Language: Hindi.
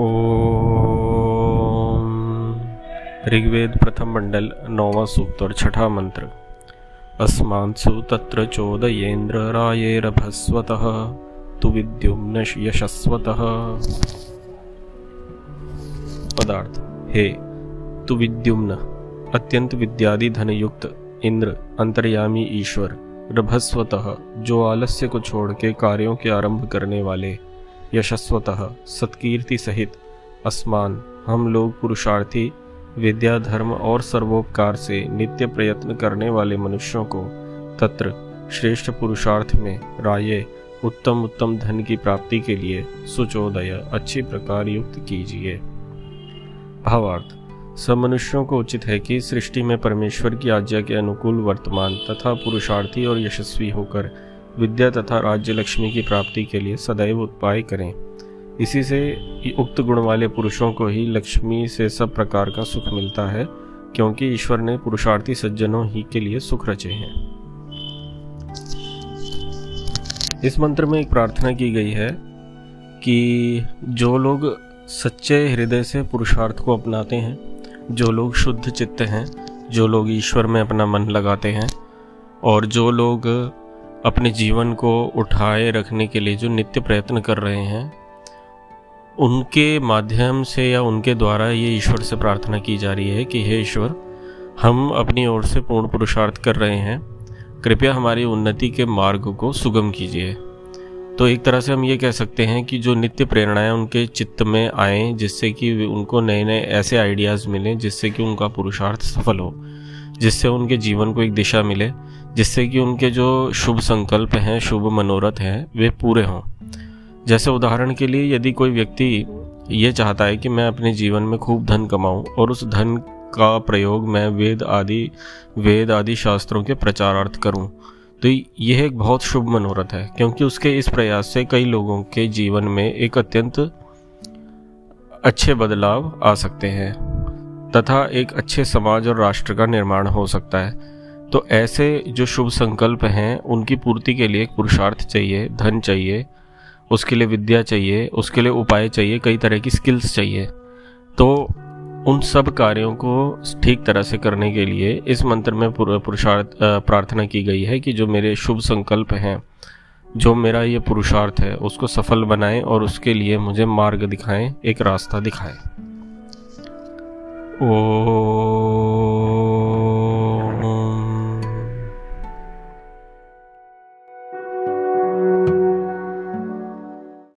ओम। ऋग्वेद प्रथम मंडल नौवां सूक्त और छठा मंत्र। अस्मांसु तत्र चोदयेन्द्र रायेरभस्वतः तु विद्युम्न यशस्वतः। पदार्थ हे तु विद्युम्न अत्यंत विद्यादि धनयुक्त, इंद्र अंतर्यामी ईश्वर, रभस्वतः जो आलस्य को छोड़ के कार्यों के आरंभ करने वाले, यशस्वतः सत्कीर्ति सहित, अस्मान हम लोग पुरुषार्थी, विद्या धर्म और सर्वोपकार से नित्य प्रयत्न करने वाले मनुष्यों को, तत्र श्रेष्ठ पुरुषार्थ में, राये उत्तम उत्तम धन की प्राप्ति के लिए, सुचोदय अच्छी प्रकार युक्त कीजिए। भावार्थ सब मनुष्यों को उचित है कि सृष्टि में परमेश्वर की आज्ञा के अनुकूल वर्तमान तथा पुरुषार्थी और यशस्वी होकर विद्या तथा राज्य लक्ष्मी की प्राप्ति के लिए सदैव उपाय करें। इसी से उक्त गुण वाले पुरुषों को ही लक्ष्मी से सब प्रकार का सुख मिलता है, क्योंकि ईश्वर ने पुरुषार्थी सज्जनों ही के लिए सुख रचे हैं। इस मंत्र में एक प्रार्थना की गई है कि जो लोग सच्चे हृदय से पुरुषार्थ को अपनाते हैं, जो लोग शुद्ध चित्त हैं, जो लोग ईश्वर में अपना मन लगाते हैं और जो लोग अपने जीवन को उठाए रखने के लिए जो नित्य प्रयत्न कर रहे हैं, उनके माध्यम से या उनके द्वारा ये ईश्वर से प्रार्थना की जा रही है कि हे ईश्वर, हम अपनी ओर से पूर्ण पुरुषार्थ कर रहे हैं, कृपया हमारी उन्नति के मार्ग को सुगम कीजिए। तो एक तरह से हम ये कह सकते हैं कि जो नित्य प्रेरणाएं उनके चित्त में आएं, जिससे कि उनको नए नए ऐसे आइडियाज़ मिलें जिससे कि उनका पुरुषार्थ सफल हो, जिससे उनके जीवन को एक दिशा मिले, जिससे कि उनके जो शुभ संकल्प हैं, शुभ मनोरथ हैं, वे पूरे हों। जैसे उदाहरण के लिए, यदि कोई व्यक्ति ये चाहता है कि मैं अपने जीवन में खूब धन कमाऊं और उस धन का प्रयोग मैं वेद आदि शास्त्रों के प्रचारार्थ करूं, तो यह एक बहुत शुभ मनोरथ है, क्योंकि उसके इस प्रयास से कई लोगों के जीवन में एक अत्यंत अच्छे बदलाव आ सकते हैं तथा एक अच्छे समाज और राष्ट्र का निर्माण हो सकता है। तो ऐसे जो शुभ संकल्प हैं, उनकी पूर्ति के लिए एक पुरुषार्थ चाहिए, धन चाहिए, उसके लिए विद्या चाहिए, उसके लिए उपाय चाहिए, कई तरह की स्किल्स चाहिए। तो उन सब कार्यों को ठीक तरह से करने के लिए इस मंत्र में पुरुषार्थ प्रार्थना की गई है कि जो मेरे शुभ संकल्प हैं, जो मेरा ये पुरुषार्थ है, उसको सफल बनाएं और उसके लिए मुझे मार्ग दिखाएं, एक रास्ता दिखाएं। ओ